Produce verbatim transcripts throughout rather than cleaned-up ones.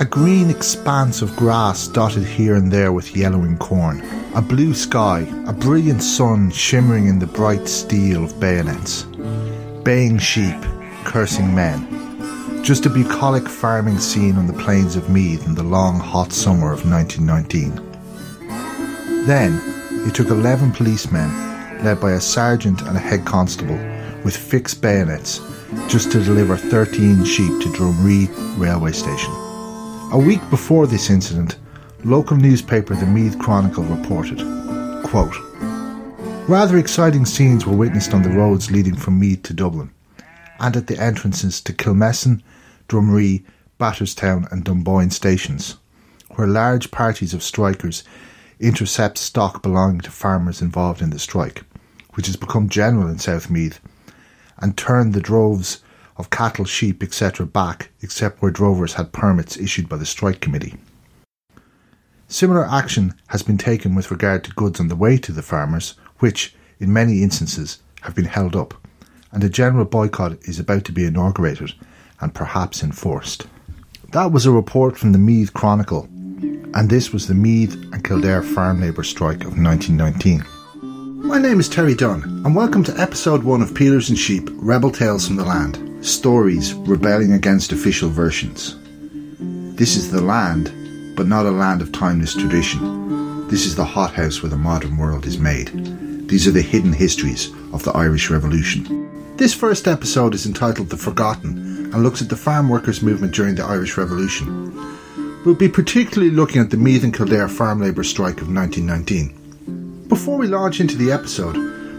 A green expanse of grass dotted here and there with yellowing corn. A blue sky, a brilliant sun shimmering in the bright steel of bayonets. Baying sheep, cursing men. Just a bucolic farming scene on the plains of Meath in the long hot summer of nineteen nineteen. Then, it took eleven policemen, led by a sergeant and a head constable, with fixed bayonets, just to deliver thirteen sheep to Drumree railway station. A week before this incident, local newspaper the Meath Chronicle reported, quote, "Rather exciting scenes were witnessed on the roads leading from Meath to Dublin, and at the entrances to Kilmessan, Drumree, Batterstown and Dunboyne stations, where large parties of strikers intercept stock belonging to farmers involved in the strike, which has become general in South Meath, and turn the droves of cattle, sheep, et cetera back, except where drovers had permits issued by the strike committee. Similar action has been taken with regard to goods on the way to the farmers, which, in many instances, have been held up, and a general boycott is about to be inaugurated and perhaps enforced." That was a report from the Meath Chronicle, and this was the Meath and Kildare Farm Labour Strike of nineteen nineteen. My name is Terry Dunn, and welcome to episode one of Peelers and Sheep, Rebel Tales from the Land, Stories Rebelling Against Official Versions. This is the land, but not a land of timeless tradition. This is the hothouse where the modern world is made. These are the hidden histories of the Irish Revolution. This first episode is entitled The Forgotten, and looks at the farm workers' movement during the Irish Revolution. We'll be particularly looking at the Meath and Kildare Farm Labour Strike of nineteen nineteen. Before we launch into the episode,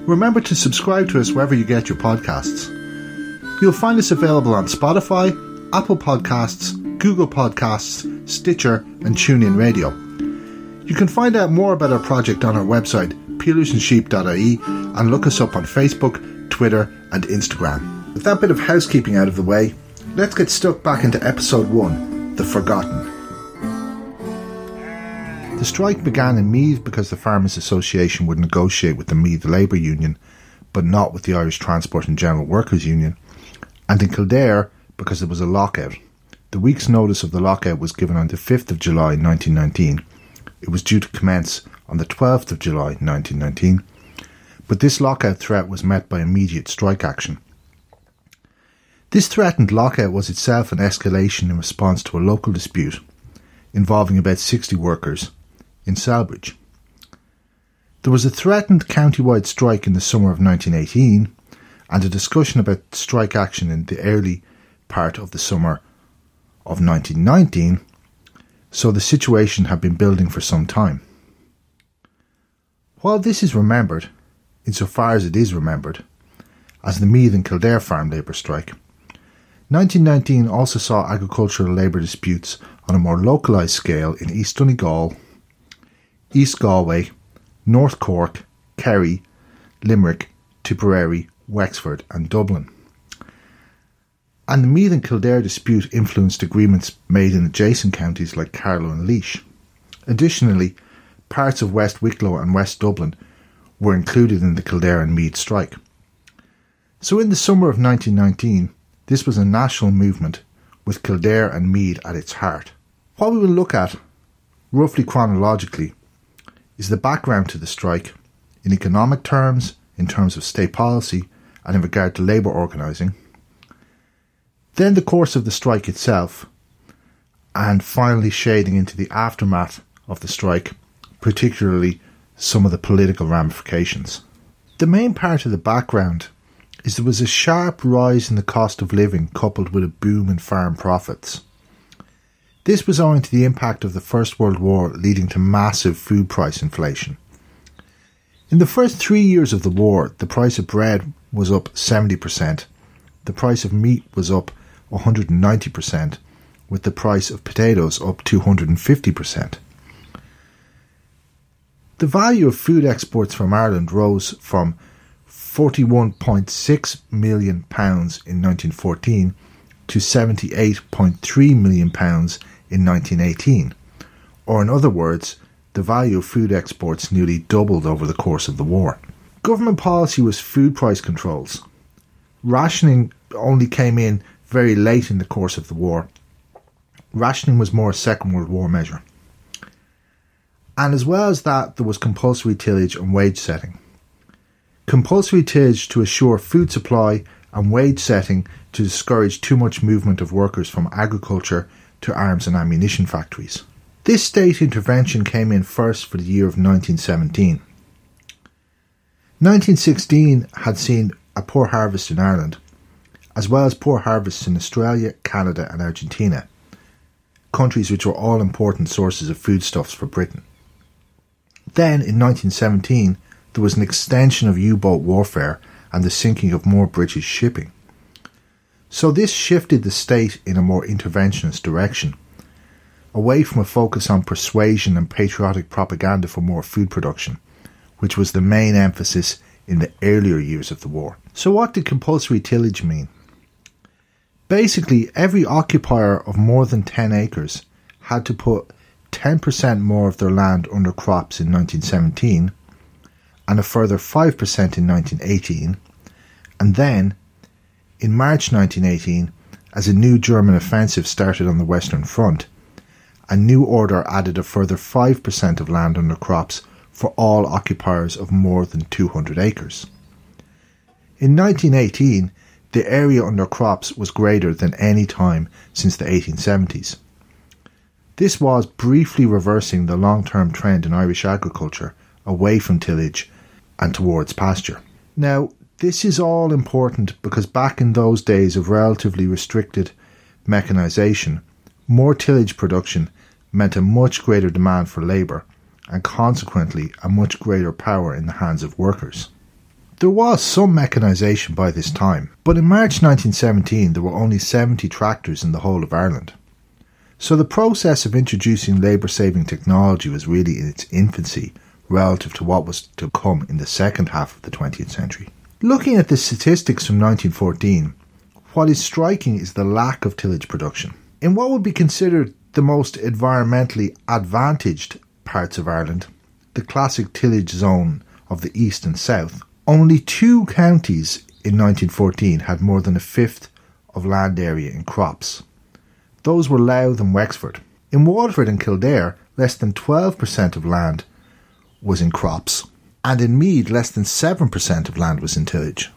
remember to subscribe to us wherever you get your podcasts. You'll find us available on Spotify, Apple Podcasts, Google Podcasts, Stitcher and TuneIn Radio. You can find out more about our project on our website, peelers and sheep dot I E, and look us up on Facebook, Twitter and Instagram. With that bit of housekeeping out of the way, let's get stuck back into episode one, The Forgotten. The strike began in Meath because the Farmers Association would negotiate with the Meath Labour Union, but not with the Irish Transport and General Workers Union, and in Kildare because there was a lockout. The week's notice of the lockout was given on the fifth of July nineteen nineteen. It was due to commence on the twelfth of July nineteen nineteen, but this lockout threat was met by immediate strike action. This threatened lockout was itself an escalation in response to a local dispute involving about sixty workers in Selbridge. There was a threatened county-wide strike in the summer of nineteen eighteen and a discussion about strike action in the early part of the summer of nineteen nineteen, so the situation had been building for some time. While this is remembered, insofar as it is remembered, as the Meath and Kildare Farm Labour Strike, nineteen nineteen also saw agricultural labour disputes on a more localised scale in East Donegal, East Galway, North Cork, Kerry, Limerick, Tipperary, Wexford and Dublin. And the Meath and Kildare dispute influenced agreements made in adjacent counties like Carlow and Laois. Additionally, parts of West Wicklow and West Dublin were included in the Kildare and Meath strike. So in the summer of nineteen nineteen, this was a national movement with Kildare and Meath at its heart. What we will look at, roughly chronologically, is the background to the strike in economic terms, in terms of state policy and in regard to labour organising, then the course of the strike itself, and finally shading into the aftermath of the strike, particularly some of the political ramifications. The main part of the background is there was a sharp rise in the cost of living coupled with a boom in farm profits. This was owing to the impact of the First World War leading to massive food price inflation. In the first three years of the war, the price of bread was up seventy percent, the price of meat was up one hundred ninety percent, with the price of potatoes up two hundred fifty percent. The value of food exports from Ireland rose from forty-one point six million pounds in nineteen fourteen to seventy-eight point three million pounds in nineteen eighteen, or in other words, the value of food exports nearly doubled over the course of the war. Government policy was food price controls. Rationing only came in very late in the course of the war, rationing was more a Second World War measure. And as well as that, there was compulsory tillage and wage setting. Compulsory tillage to assure food supply and wage setting to discourage too much movement of workers from agriculture to arms and ammunition factories. This state intervention came in first for the year of nineteen seventeen. nineteen sixteen had seen a poor harvest in Ireland, as well as poor harvests in Australia, Canada and Argentina, countries which were all important sources of foodstuffs for Britain. Then, in nineteen seventeen, there was an extension of U-boat warfare and the sinking of more British shipping. So this shifted the state in a more interventionist direction, away from a focus on persuasion and patriotic propaganda for more food production, which was the main emphasis in the earlier years of the war. So what did compulsory tillage mean? Basically, every occupier of more than ten acres had to put ten percent more of their land under crops in nineteen seventeen, and a further five percent in nineteen eighteen, and then, in March nineteen eighteen, as a new German offensive started on the Western Front, a new order added a further five percent of land under crops for all occupiers of more than two hundred acres. In nineteen eighteen, the area under crops was greater than any time since the eighteen seventies. This was briefly reversing the long-term trend in Irish agriculture away from tillage and towards pasture. Now, this is all important because back in those days of relatively restricted mechanisation, more tillage production meant a much greater demand for labour and consequently a much greater power in the hands of workers. There was some mechanisation by this time, but in March nineteen seventeen there were only seventy tractors in the whole of Ireland. So the process of introducing labour-saving technology was really in its infancy relative to what was to come in the second half of the twentieth century. Looking at the statistics from nineteen fourteen, what is striking is the lack of tillage production. In what would be considered the most environmentally advantaged parts of Ireland, the classic tillage zone of the east and south, only two counties in nineteen fourteen had more than a fifth of land area in crops. Those were Louth and Wexford. In Waterford and Kildare, less than twelve percent of land was in crops, and in Meath, less than seven percent of land was in tillage.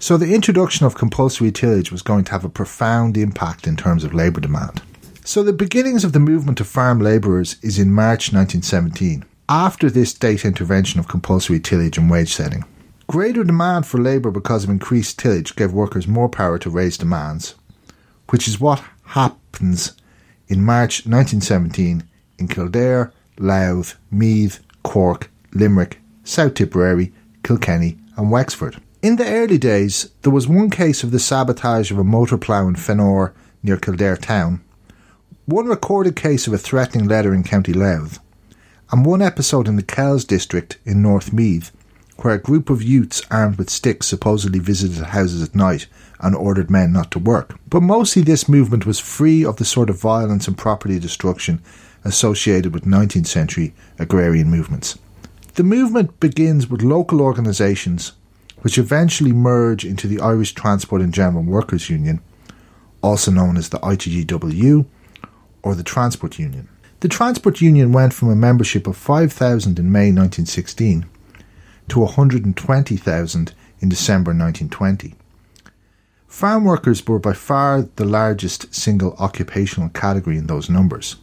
So the introduction of compulsory tillage was going to have a profound impact in terms of labour demand. So the beginnings of the movement of farm labourers is in March nineteen seventeen, after this state intervention of compulsory tillage and wage setting. Greater demand for labour because of increased tillage gave workers more power to raise demands, which is what happens in March nineteen seventeen in Kildare, Louth, Meath, Cork, Limerick, South Tipperary, Kilkenny and Wexford. In the early days, there was one case of the sabotage of a motor plough in Fenor near Kildare town, one recorded case of a threatening letter in County Louth, and one episode in the Kells district in North Meath, where a group of youths armed with sticks supposedly visited houses at night and ordered men not to work. But mostly this movement was free of the sort of violence and property destruction associated with nineteenth century agrarian movements. The movement begins with local organisations, which eventually merge into the Irish Transport and General Workers Union, also known as the I T G W, or the Transport Union. The Transport Union went from a membership of five thousand in May nineteen sixteen to one hundred twenty thousand in December nineteen twenty. Farm workers were by far the largest single occupational category in those numbers.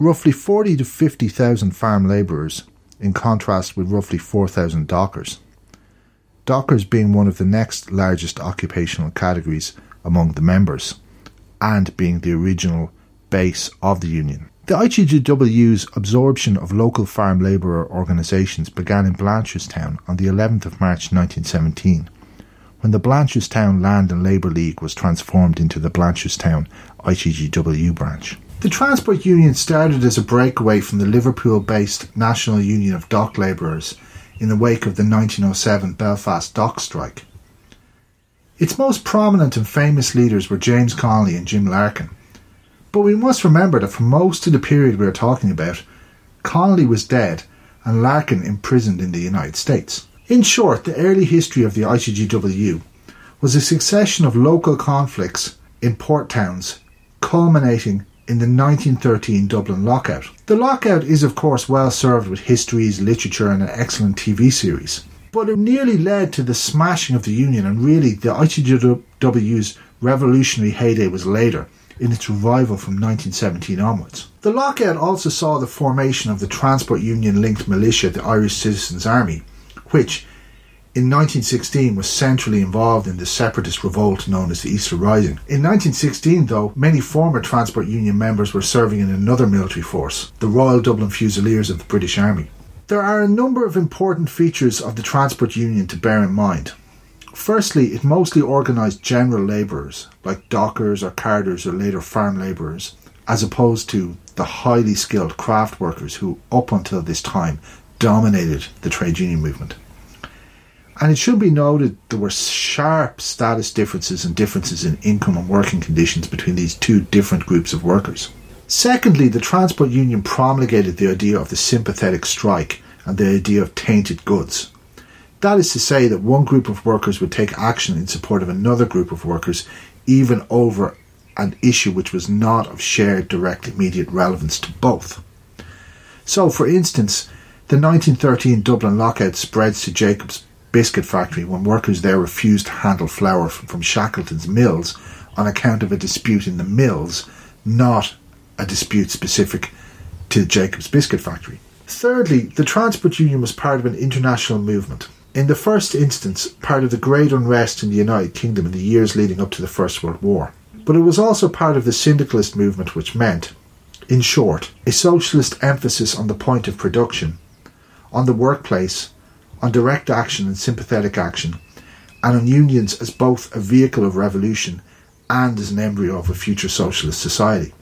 Roughly forty to fifty thousand farm labourers, in contrast with roughly four thousand dockers. Dockers being one of the next largest occupational categories among the members, and being the original base of the union. The I T G W's absorption of local farm labourer organisations began in Blanchardstown on the eleventh of March nineteen seventeen, when the Blanchardstown Land and Labour League was transformed into the Blanchardstown I T G W branch. The Transport Union started as a breakaway from the Liverpool-based National Union of Dock Labourers in the wake of the nineteen oh seven Belfast Dock Strike. Its most prominent and famous leaders were James Connolly and Jim Larkin. But we must remember that for most of the period we are talking about, Connolly was dead and Larkin imprisoned in the United States. In short, the early history of the I T G W was a succession of local conflicts in port towns, culminating in the nineteen thirteen Dublin lockout. The lockout is of course well served with histories, literature and an excellent T V series. But it nearly led to the smashing of the union, and really the I T G W's revolutionary heyday was later, in its revival from nineteen seventeen onwards. The lockout also saw the formation of the Transport Union-linked militia, the Irish Citizens' Army, which in nineteen sixteen was centrally involved in the separatist revolt known as the Easter Rising. In nineteen sixteen, though, many former Transport Union members were serving in another military force, the Royal Dublin Fusiliers of the British Army. There are a number of important features of the Transport Union to bear in mind. Firstly, it mostly organised general labourers, like dockers or carders or later farm labourers, as opposed to the highly skilled craft workers who, up until this time, dominated the trade union movement. And it should be noted there were sharp status differences and differences in income and working conditions between these two different groups of workers. Secondly, the Transport Union promulgated the idea of the sympathetic strike and the idea of tainted goods. That is to say that one group of workers would take action in support of another group of workers, even over an issue which was not of shared direct immediate relevance to both. So, for instance, the nineteen thirteen Dublin lockout spreads to Jacob's Biscuit Factory when workers there refused to handle flour from Shackleton's mills on account of a dispute in the mills, not a dispute specific to Jacob's Biscuit Factory. Thirdly, the Transport Union was part of an international movement. In the first instance, part of the great unrest in the United Kingdom in the years leading up to the First World War. But it was also part of the syndicalist movement, which meant, in short, a socialist emphasis on the point of production, on the workplace, on direct action and sympathetic action, and on unions as both a vehicle of revolution and as an embryo of a future socialist society.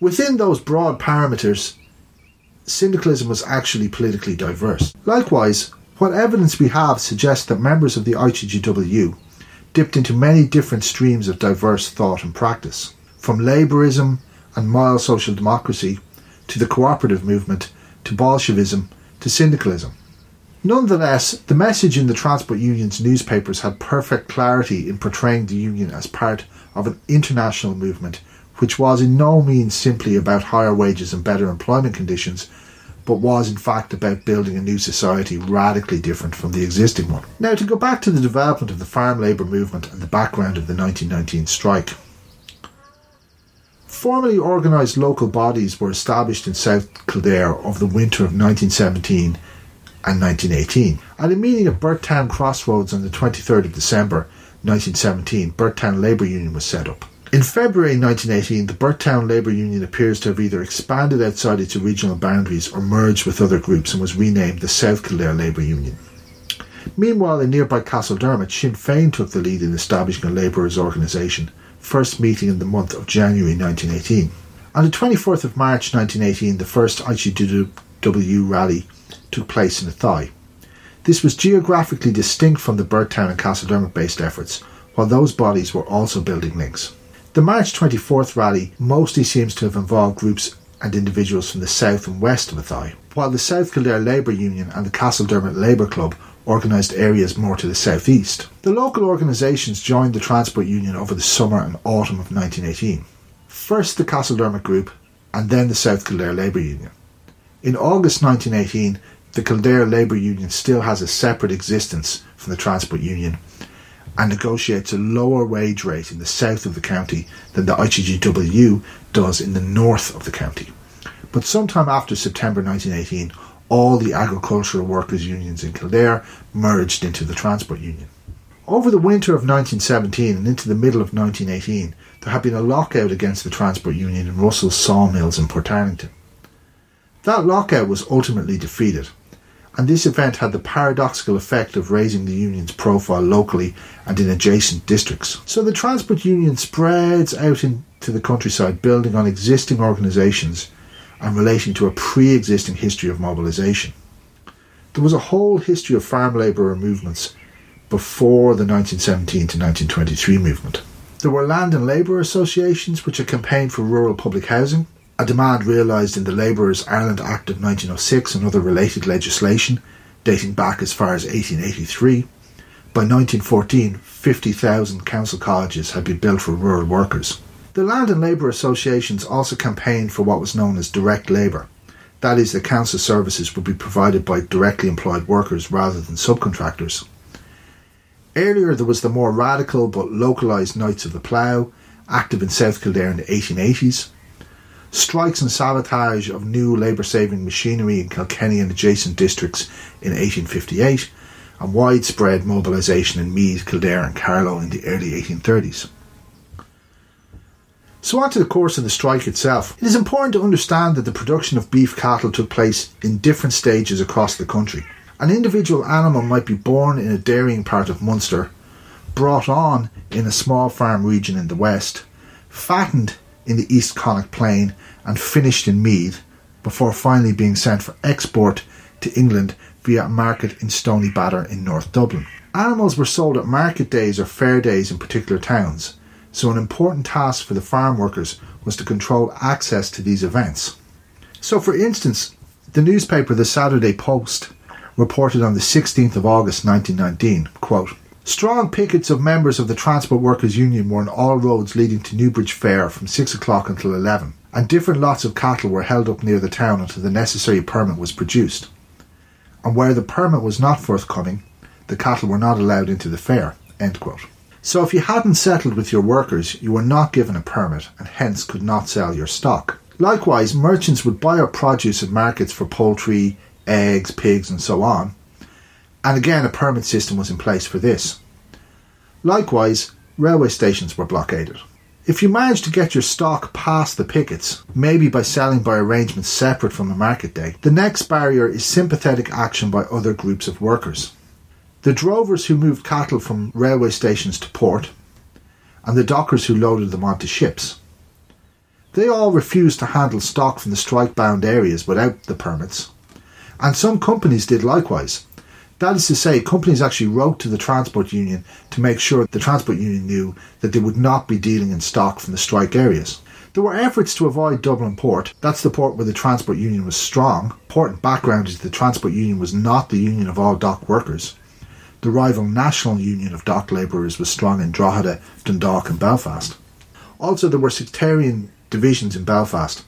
Within those broad parameters, syndicalism was actually politically diverse. Likewise, what evidence we have suggests that members of the I T G W dipped into many different streams of diverse thought and practice, from labourism and mild social democracy, to the cooperative movement, to Bolshevism, to syndicalism. Nonetheless, the message in the Transport Union's newspapers had perfect clarity in portraying the union as part of an international movement which was in no means simply about higher wages and better employment conditions, but was in fact about building a new society radically different from the existing one. Now, to go back to the development of the farm labour movement and the background of the nineteen nineteen strike. Formally organised local bodies were established in South Kildare over the winter of nineteen seventeen and nineteen eighteen. At a meeting at Burtown Crossroads on the twenty-third of December nineteen seventeen, Burtown Labour Union was set up. In February nineteen eighteen, the Burtown Labour Union appears to have either expanded outside its original boundaries or merged with other groups and was renamed the South Kildare Labour Union. Meanwhile, in nearby Castledermot, Sinn Féin took the lead in establishing a labourers' organisation, first meeting in the month of January nineteen eighteen. On the twenty-fourth of March nineteen eighteen, the first I T G W rally took place in Athy. This was geographically distinct from the Burtown and Castledermot-based efforts, while those bodies were also building links. The March twenty-fourth rally mostly seems to have involved groups and individuals from the south and west of Athy, while the South Kildare Labour Union and the Castledermot Labour Club organised areas more to the southeast. The local organisations joined the Transport Union over the summer and autumn of nineteen eighteen. First the Castledermot Group and then the South Kildare Labour Union. In August nineteen eighteen, the Kildare Labour Union still has a separate existence from the Transport Union and negotiates a lower wage rate in the south of the county than the I T G W does in the north of the county. But sometime after September nineteen eighteen, all the agricultural workers' unions in Kildare merged into the Transport Union. Over the winter of nineteen seventeen and into the middle of nineteen eighteen, there had been a lockout against the Transport Union in Russell's sawmills in Portarlington. That lockout was ultimately defeated, and this event had the paradoxical effect of raising the union's profile locally and in adjacent districts. So the Transport Union spreads out into the countryside, building on existing organisations and relating to a pre-existing history of mobilisation. There was a whole history of farm labourer movements before the nineteen seventeen to nineteen twenty-three movement. There were land and labour associations which had campaigned for rural public housing, a demand realised in the Labourers' Ireland Act of nineteen oh six and other related legislation dating back as far as eighteen eighty-three. By nineteen fourteen, fifty thousand council cottages had been built for rural workers. The Land and Labour Associations also campaigned for what was known as direct labour. That is, the council services would be provided by directly employed workers rather than subcontractors. Earlier there was the more radical but localised Knights of the Plough, active in South Kildare in the eighteen eighties. Strikes and sabotage of new labour-saving machinery in Kilkenny and adjacent districts in eighteen fifty-eight, and widespread mobilisation in Meath, Kildare and Carlow in the early eighteen thirties. So on to the course of the strike itself. It is important to understand that the production of beef cattle took place in different stages across the country. An individual animal might be born in a dairying part of Munster, brought on in a small farm region in the west, fattened in the East Connacht Plain and finished in Meath, before finally being sent for export to England via a market in Stony Batter in North Dublin. Animals were sold at market days or fair days in particular towns. So an important task for the farm workers was to control access to these events. So for instance, the newspaper The Saturday Post reported on the sixteenth of August nineteen nineteen, quote, "Strong pickets of members of the Transport Workers Union were on all roads leading to Newbridge Fair from six o'clock until eleven, and different lots of cattle were held up near the town until the necessary permit was produced. And where the permit was not forthcoming, the cattle were not allowed into the fair," end quote. So if you hadn't settled with your workers, you were not given a permit and hence could not sell your stock. Likewise, merchants would buy up produce at markets for poultry, eggs, pigs and so on. And again, a permit system was in place for this. Likewise, railway stations were blockaded. If you managed to get your stock past the pickets, maybe by selling by arrangements separate from the market day, the next barrier is sympathetic action by other groups of workers. The drovers who moved cattle from railway stations to port, and the dockers who loaded them onto ships. They all refused to handle stock from the strike-bound areas without the permits, and some companies did likewise. That is to say, companies actually wrote to the Transport Union to make sure the Transport Union knew that they would not be dealing in stock from the strike areas. There were efforts to avoid Dublin Port. That's the port where the Transport Union was strong. Important background is the Transport Union was not the union of all dock workers. The rival National Union of Dock Labourers was strong in Drogheda, Dundalk and Belfast. Also, there were sectarian divisions in Belfast.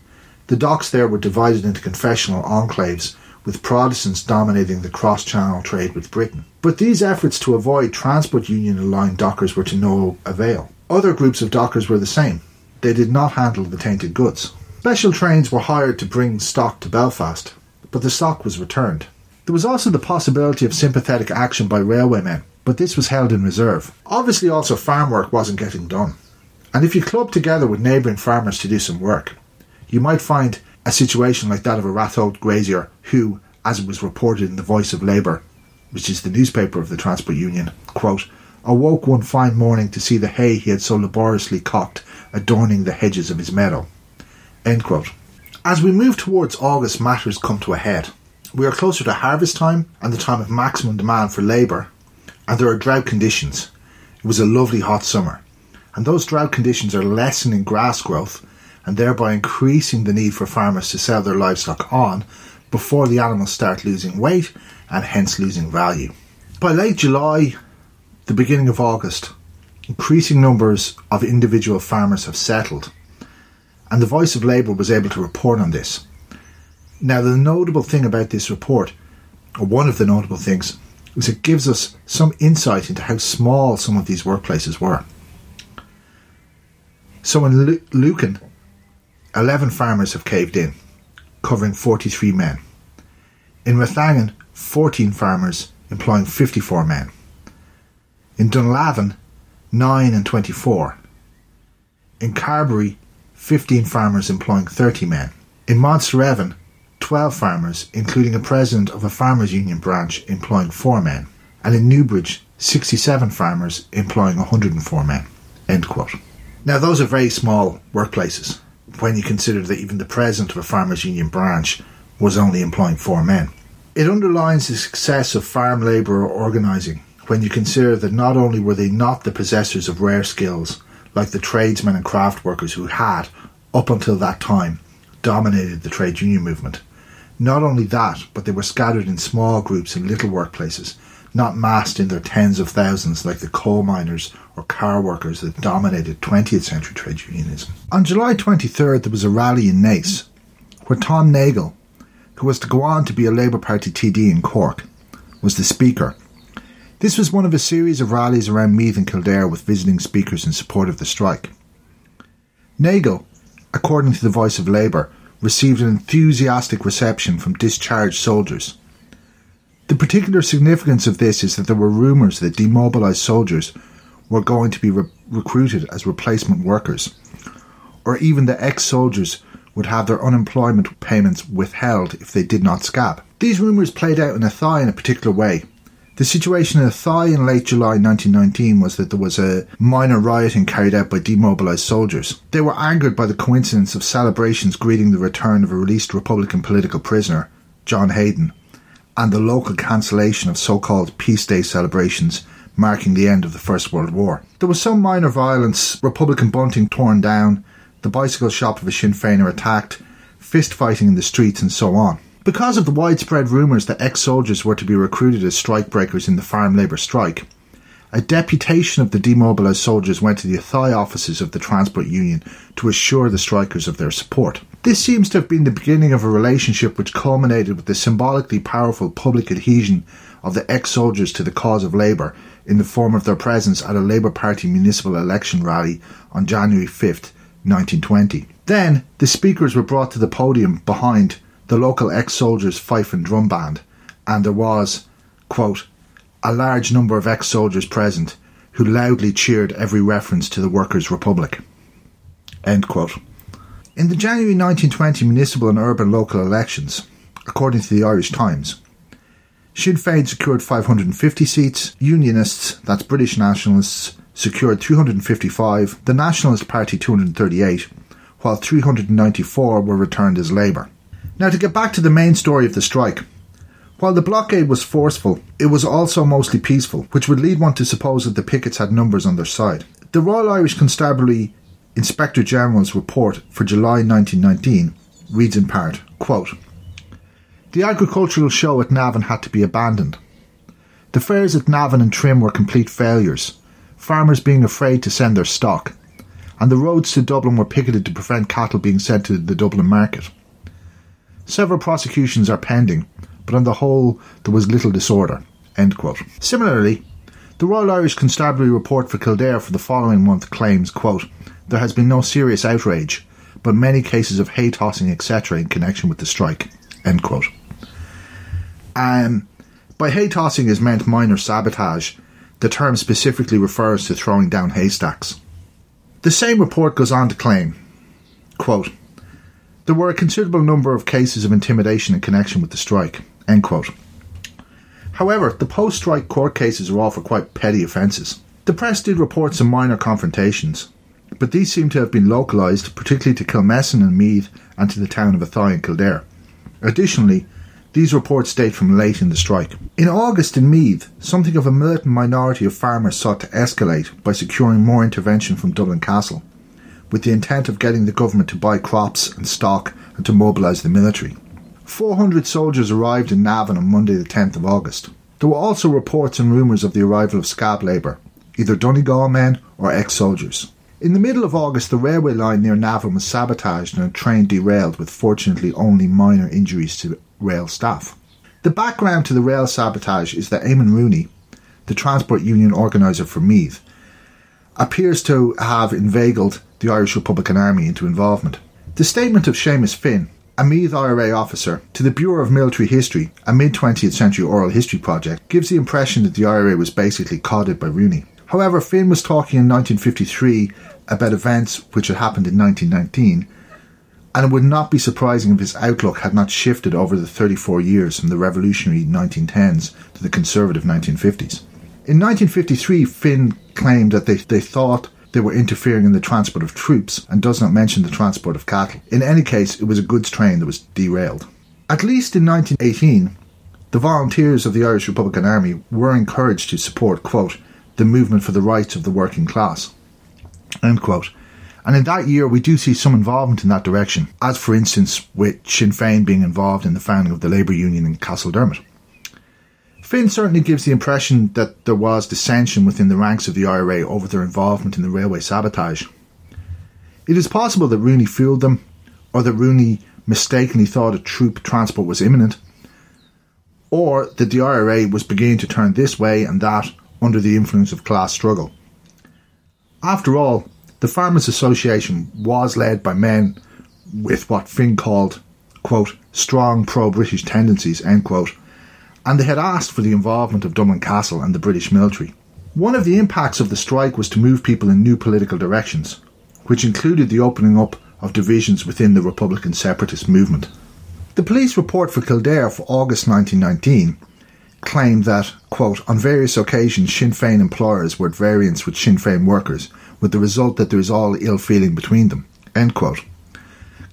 The docks there were divided into confessional enclaves, with Protestants dominating the cross-channel trade with Britain. But these efforts to avoid Transport Union-aligned dockers were to no avail. Other groups of dockers were the same. They did not handle the tainted goods. Special trains were hired to bring stock to Belfast, but the stock was returned. There was also the possibility of sympathetic action by railway men, but this was held in reserve. Obviously also farm work wasn't getting done. And if you clubbed together with neighbouring farmers to do some work, you might find a situation like that of a Rathold grazier who, as it was reported in the Voice of Labour, which is the newspaper of the Transport Union, quote, "awoke one fine morning to see the hay he had so laboriously cocked adorning the hedges of his meadow," end quote. As we move towards August, matters come to a head. We are closer to harvest time and the time of maximum demand for labour, and there are drought conditions. It was a lovely hot summer, and those drought conditions are lessening grass growth and thereby increasing the need for farmers to sell their livestock on before the animals start losing weight and hence losing value. By late July, the beginning of August, increasing numbers of individual farmers have settled, and the Voice of Labour was able to report on this. Now, the notable thing about this report, or one of the notable things, is it gives us some insight into how small some of these workplaces were. So in Lu- Lucan, eleven farmers have caved in, covering forty-three men. In Rathangan, fourteen farmers employing fifty-four men. In Dunlavin, nine and twenty-four. In Carbery, fifteen farmers employing thirty men. In Monsterevan, twelve farmers, including a president of a farmers' union branch, employing four men, and in Newbridge, sixty-seven farmers, employing one hundred four men, end quote. Now, those are very small workplaces, when you consider that even the president of a farmers' union branch was only employing four men. It underlines the success of farm labour organising, when you consider that not only were they not the possessors of rare skills, like the tradesmen and craft workers who had, up until that time, dominated the trade union movement. Not only that, but they were scattered in small groups in little workplaces, not massed in their tens of thousands like the coal miners or car workers that dominated twentieth century trade unionism. On July twenty-third, there was a rally in Naas, where Tom Nagel, who was to go on to be a Labour Party T D in Cork, was the speaker. This was one of a series of rallies around Meath and Kildare with visiting speakers in support of the strike. Nagel, according to the Voice of Labour, received an enthusiastic reception from discharged soldiers. The particular significance of this is that there were rumours that demobilised soldiers were going to be re- recruited as replacement workers, or even that ex-soldiers would have their unemployment payments withheld if they did not scab. These rumours played out in Athy in a particular way. The situation in Athy in late July nineteen nineteen was that there was a minor rioting carried out by demobilised soldiers. They were angered by the coincidence of celebrations greeting the return of a released Republican political prisoner, John Hayden, and the local cancellation of so-called Peace Day celebrations marking the end of the First World War. There was some minor violence, Republican bunting torn down, the bicycle shop of a Sinn Féiner attacked, fist-fighting in the streets and so on. Because of the widespread rumours that ex-soldiers were to be recruited as strikebreakers in the farm labour strike, a deputation of the demobilised soldiers went to the Athy offices of the Transport Union to assure the strikers of their support. This seems to have been the beginning of a relationship which culminated with the symbolically powerful public adhesion of the ex-soldiers to the cause of labour in the form of their presence at a Labour Party municipal election rally on January fifth, nineteen twenty. Then, the speakers were brought to the podium behind the local ex-soldiers' fife and drum band, and there was, quote, a large number of ex-soldiers present who loudly cheered every reference to the Workers' Republic, end quote. In the January nineteen twenty municipal and urban local elections, according to the Irish Times, Sinn Féin secured five hundred fifty seats, Unionists, that's British Nationalists, secured two hundred fifty-five, the Nationalist Party two hundred thirty-eight, while three hundred ninety-four were returned as Labour. Now, to get back to the main story of the strike, while the blockade was forceful, it was also mostly peaceful, which would lead one to suppose that the pickets had numbers on their side. The Royal Irish Constabulary Inspector General's report for July nineteen nineteen reads in part, quote, the agricultural show at Navan had to be abandoned. The fairs at Navan and Trim were complete failures, farmers being afraid to send their stock, and the roads to Dublin were picketed to prevent cattle being sent to the Dublin market. Several prosecutions are pending, but on the whole there was little disorder, end quote. Similarly, the Royal Irish Constabulary report for Kildare for the following month claims, quote, there has been no serious outrage, but many cases of hay tossing, et cetera in connection with the strike, end quote. Um, by hay tossing is meant minor sabotage. The term specifically refers to throwing down haystacks. The same report goes on to claim, quote, there were a considerable number of cases of intimidation in connection with the strike, end quote. However, the post-strike court cases are all for quite petty offences. The press did report some minor confrontations, but these seem to have been localised, particularly to Kilmessan and Meath and to the town of Athy and Kildare. Additionally, these reports date from late in the strike. In August in Meath, something of a militant minority of farmers sought to escalate by securing more intervention from Dublin Castle, with the intent of getting the government to buy crops and stock and to mobilise the military. four hundred soldiers arrived in Navan on Monday the tenth of August. There were also reports and rumours of the arrival of scab labour, either Donegal men or ex-soldiers. In the middle of August, the railway line near Navan was sabotaged and a train derailed, with fortunately only minor injuries to rail staff. The background to the rail sabotage is that Eamon Rooney, the transport union organiser for Meath, appears to have inveigled the Irish Republican Army into involvement. The statement of Seamus Finn, a Meath I R A officer, to the Bureau of Military History, a mid-twentieth century oral history project, gives the impression that the I R A was basically codded by Rooney. However, Finn was talking in nineteen fifty-three about events which had happened in nineteen nineteen, and it would not be surprising if his outlook had not shifted over the thirty-four years from the revolutionary nineteen tens to the conservative nineteen fifties. In nineteen fifty-three, Finn claimed that they, they thought they were interfering in the transport of troops and does not mention the transport of cattle. In any case, it was a goods train that was derailed. At least in nineteen eighteen, the volunteers of the Irish Republican Army were encouraged to support, quote, the movement for the rights of the working class, end quote. And in that year, we do see some involvement in that direction, as for instance with Sinn Féin being involved in the founding of the Labour Union in Castledermot. Finn certainly gives the impression that there was dissension within the ranks of the I R A over their involvement in the railway sabotage. It is possible that Rooney fooled them, or that Rooney mistakenly thought a troop transport was imminent, or that the I R A was beginning to turn this way and that under the influence of class struggle. After all, the Farmers' Association was led by men with what Finn called, quote, strong pro-British tendencies, end quote, and they had asked for the involvement of Dublin Castle and the British military. One of the impacts of the strike was to move people in new political directions, which included the opening up of divisions within the Republican separatist movement. The police report for Kildare for August nineteen nineteen claimed that, quote, on various occasions Sinn Féin employers were at variance with Sinn Féin workers, with the result that there is all ill feeling between them, end quote.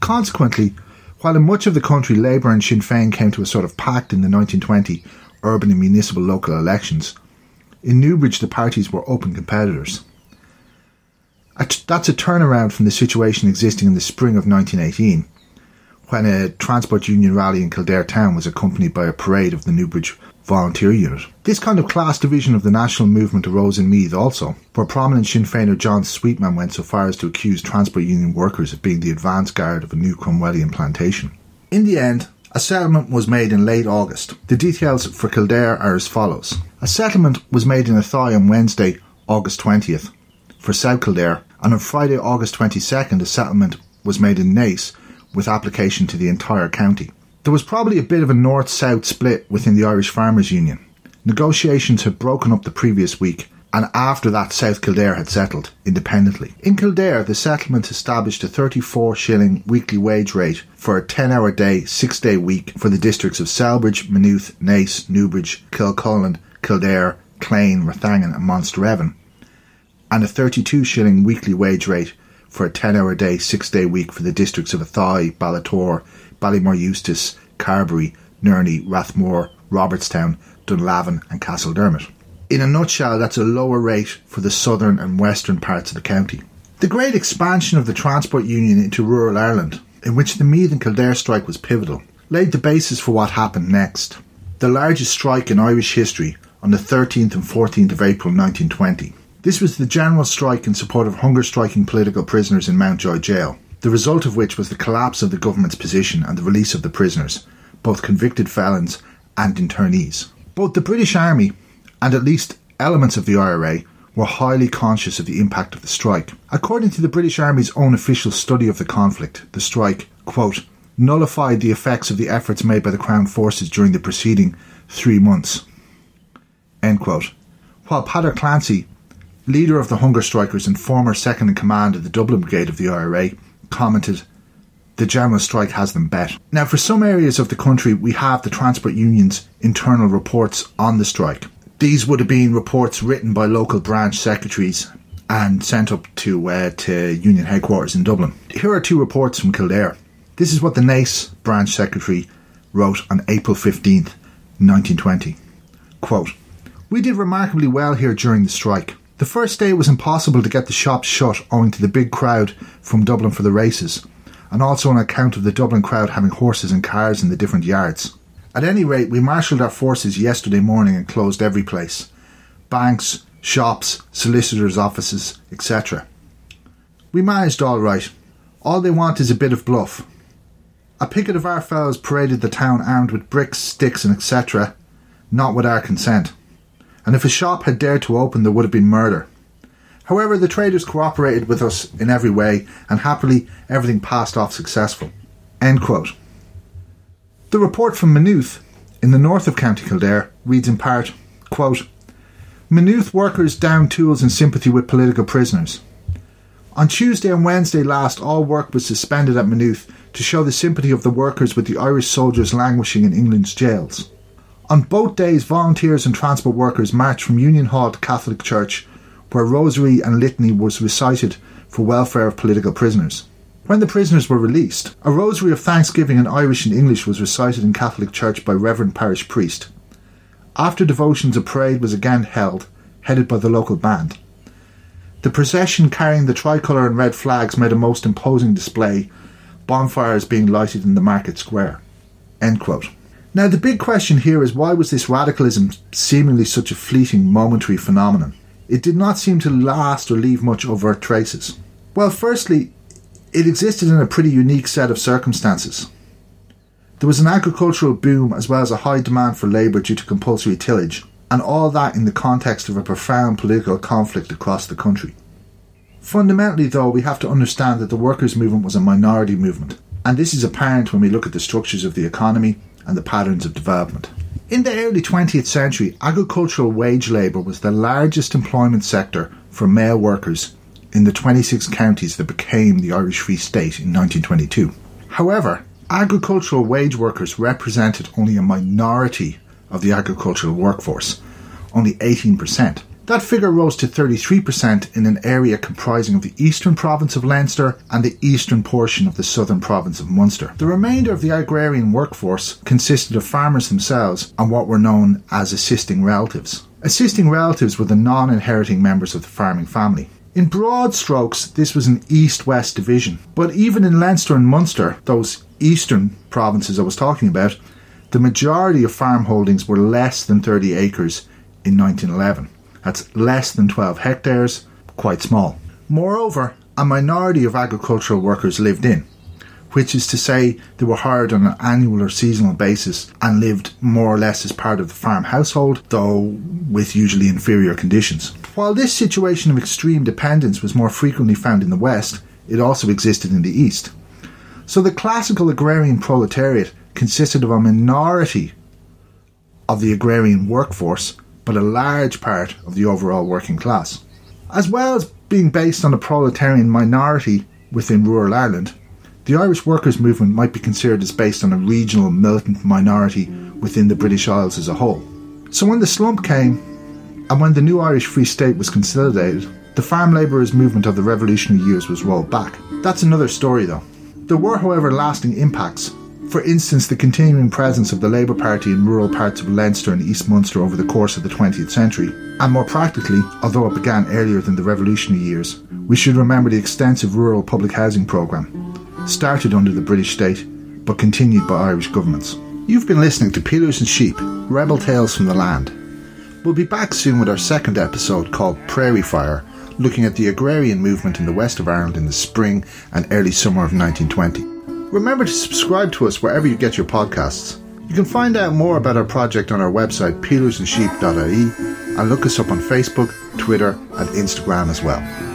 Consequently, while in much of the country Labour and Sinn Féin came to a sort of pact in the nineteen twenty urban and municipal local elections, in Newbridge the parties were open competitors. That's a turnaround from the situation existing in the spring of nineteen eighteen, when a transport union rally in Kildare town was accompanied by a parade of the Newbridge volunteer unit. This kind of class division of the national movement arose in Meath also, where prominent Sinn Féiner John Sweetman went so far as to accuse transport union workers of being the advance guard of a new Cromwellian plantation. In the end, a settlement was made in late August. The details for Kildare are as follows. A settlement was made in Athy on Wednesday, August twentieth, for South Kildare, and on Friday, August twenty-second, a settlement was made in Naas with application to the entire county. There was probably a bit of a north-south split within the Irish Farmers Union. Negotiations had broken up the previous week, and after that South Kildare had settled independently. In Kildare, the settlement established a thirty-four shilling weekly wage rate for a ten-hour day, six-day week for the districts of Selbridge, Maynooth, Naas, Newbridge, Kilcullen, Kildare, Clane, Rathangan and Monsterevan, and a thirty-two shilling weekly wage rate for a ten-hour day, six-day week for the districts of Athy, Ballator, Ballymore Eustace, Carbery, Nerney, Rathmore, Robertstown, Dunlavin and Castledermot. In a nutshell, that's a lower rate for the southern and western parts of the county. The great expansion of the transport union into rural Ireland, in which the Meath and Kildare strike was pivotal, laid the basis for what happened next. The largest strike in Irish history on the thirteenth and fourteenth of April nineteen twenty. This was the general strike in support of hunger-striking political prisoners in Mountjoy Jail, the result of which was the collapse of the government's position and the release of the prisoners, both convicted felons and internees. Both the British Army and at least elements of the I R A were highly conscious of the impact of the strike. According to the British Army's own official study of the conflict, the strike, quote, nullified the effects of the efforts made by the Crown forces during the preceding three months, end quote, while Peadar Clancy, leader of the hunger strikers and former second-in-command of the Dublin Brigade of the I R A, commented, the general strike has them bet. Now, for some areas of the country, we have the transport union's internal reports on the strike. These would have been reports written by local branch secretaries and sent up to, uh, to union headquarters in Dublin. Here are two reports from Kildare. This is what the Naas branch secretary wrote on April fifteenth, nineteen twenty. Quote, we did remarkably well here during the strike. The first day it was impossible to get the shops shut owing to the big crowd from Dublin for the races, and also on account of the Dublin crowd having horses and cars in the different yards. At any rate, we marshalled our forces yesterday morning and closed every place. Banks, shops, solicitors' offices, et cetera. We managed all right. All they want is a bit of bluff. A picket of our fellows paraded the town armed with bricks, sticks and et cetera, not with our consent. And if a shop had dared to open, there would have been murder. However, the traders cooperated with us in every way, and happily everything passed off successful. End quote. The report from Maynooth, in the north of County Kildare, reads in part, quote, Maynooth workers down tools in sympathy with political prisoners. On Tuesday and Wednesday last, all work was suspended at Maynooth to show the sympathy of the workers with the Irish soldiers languishing in England's jails. On both days, volunteers and transport workers marched from Union Hall to Catholic Church, where Rosary and Litany was recited for welfare of political prisoners. When the prisoners were released, a Rosary of Thanksgiving in Irish and English was recited in Catholic Church by Reverend Parish Priest. After devotions, a parade was again held, headed by the local band. The procession carrying the tricolour and red flags made a most imposing display, bonfires being lighted in the market square. End quote. Now, the big question here is, why was this radicalism seemingly such a fleeting, momentary phenomenon? It did not seem to last or leave much overt traces. Well, firstly, it existed in a pretty unique set of circumstances. There was an agricultural boom as well as a high demand for labour due to compulsory tillage, and all that in the context of a profound political conflict across the country. Fundamentally, though, we have to understand that the workers' movement was a minority movement, and this is apparent when we look at the structures of the economy and the patterns of development. In the early twentieth century, agricultural wage labour was the largest employment sector for male workers in the twenty-six counties that became the Irish Free State in nineteen twenty-two. However, agricultural wage workers represented only a minority of the agricultural workforce, only eighteen percent. That figure rose to thirty-three percent in an area comprising of the eastern province of Leinster and the eastern portion of the southern province of Munster. The remainder of the agrarian workforce consisted of farmers themselves and what were known as assisting relatives. Assisting relatives were the non-inheriting members of the farming family. In broad strokes, this was an east-west division, but even in Leinster and Munster, those eastern provinces I was talking about, the majority of farm holdings were less than thirty acres in nineteen eleven. That's less than twelve hectares, quite small. Moreover, a minority of agricultural workers lived in, which is to say they were hired on an annual or seasonal basis and lived more or less as part of the farm household, though with usually inferior conditions. While this situation of extreme dependence was more frequently found in the West, it also existed in the East. So the classical agrarian proletariat consisted of a minority of the agrarian workforce, but a large part of the overall working class. As well as being based on a proletarian minority within rural Ireland, the Irish workers' movement might be considered as based on a regional militant minority within the British Isles as a whole. So when the slump came, and when the new Irish Free State was consolidated, the farm labourers' movement of the revolutionary years was rolled back. That's another story, though. There were, however, lasting impacts. For instance, the continuing presence of the Labour Party in rural parts of Leinster and East Munster over the course of the twentieth century, and more practically, although it began earlier than the revolutionary years, we should remember the extensive rural public housing programme, started under the British state, but continued by Irish governments. You've been listening to Peelers and Sheep, Rebel Tales from the Land. We'll be back soon with our second episode called Prairie Fire, looking at the agrarian movement in the west of Ireland in the spring and early summer of nineteen twenty. Remember to subscribe to us wherever you get your podcasts. You can find out more about our project on our website peelers and sheep dot I E and look us up on Facebook, Twitter and Instagram as well.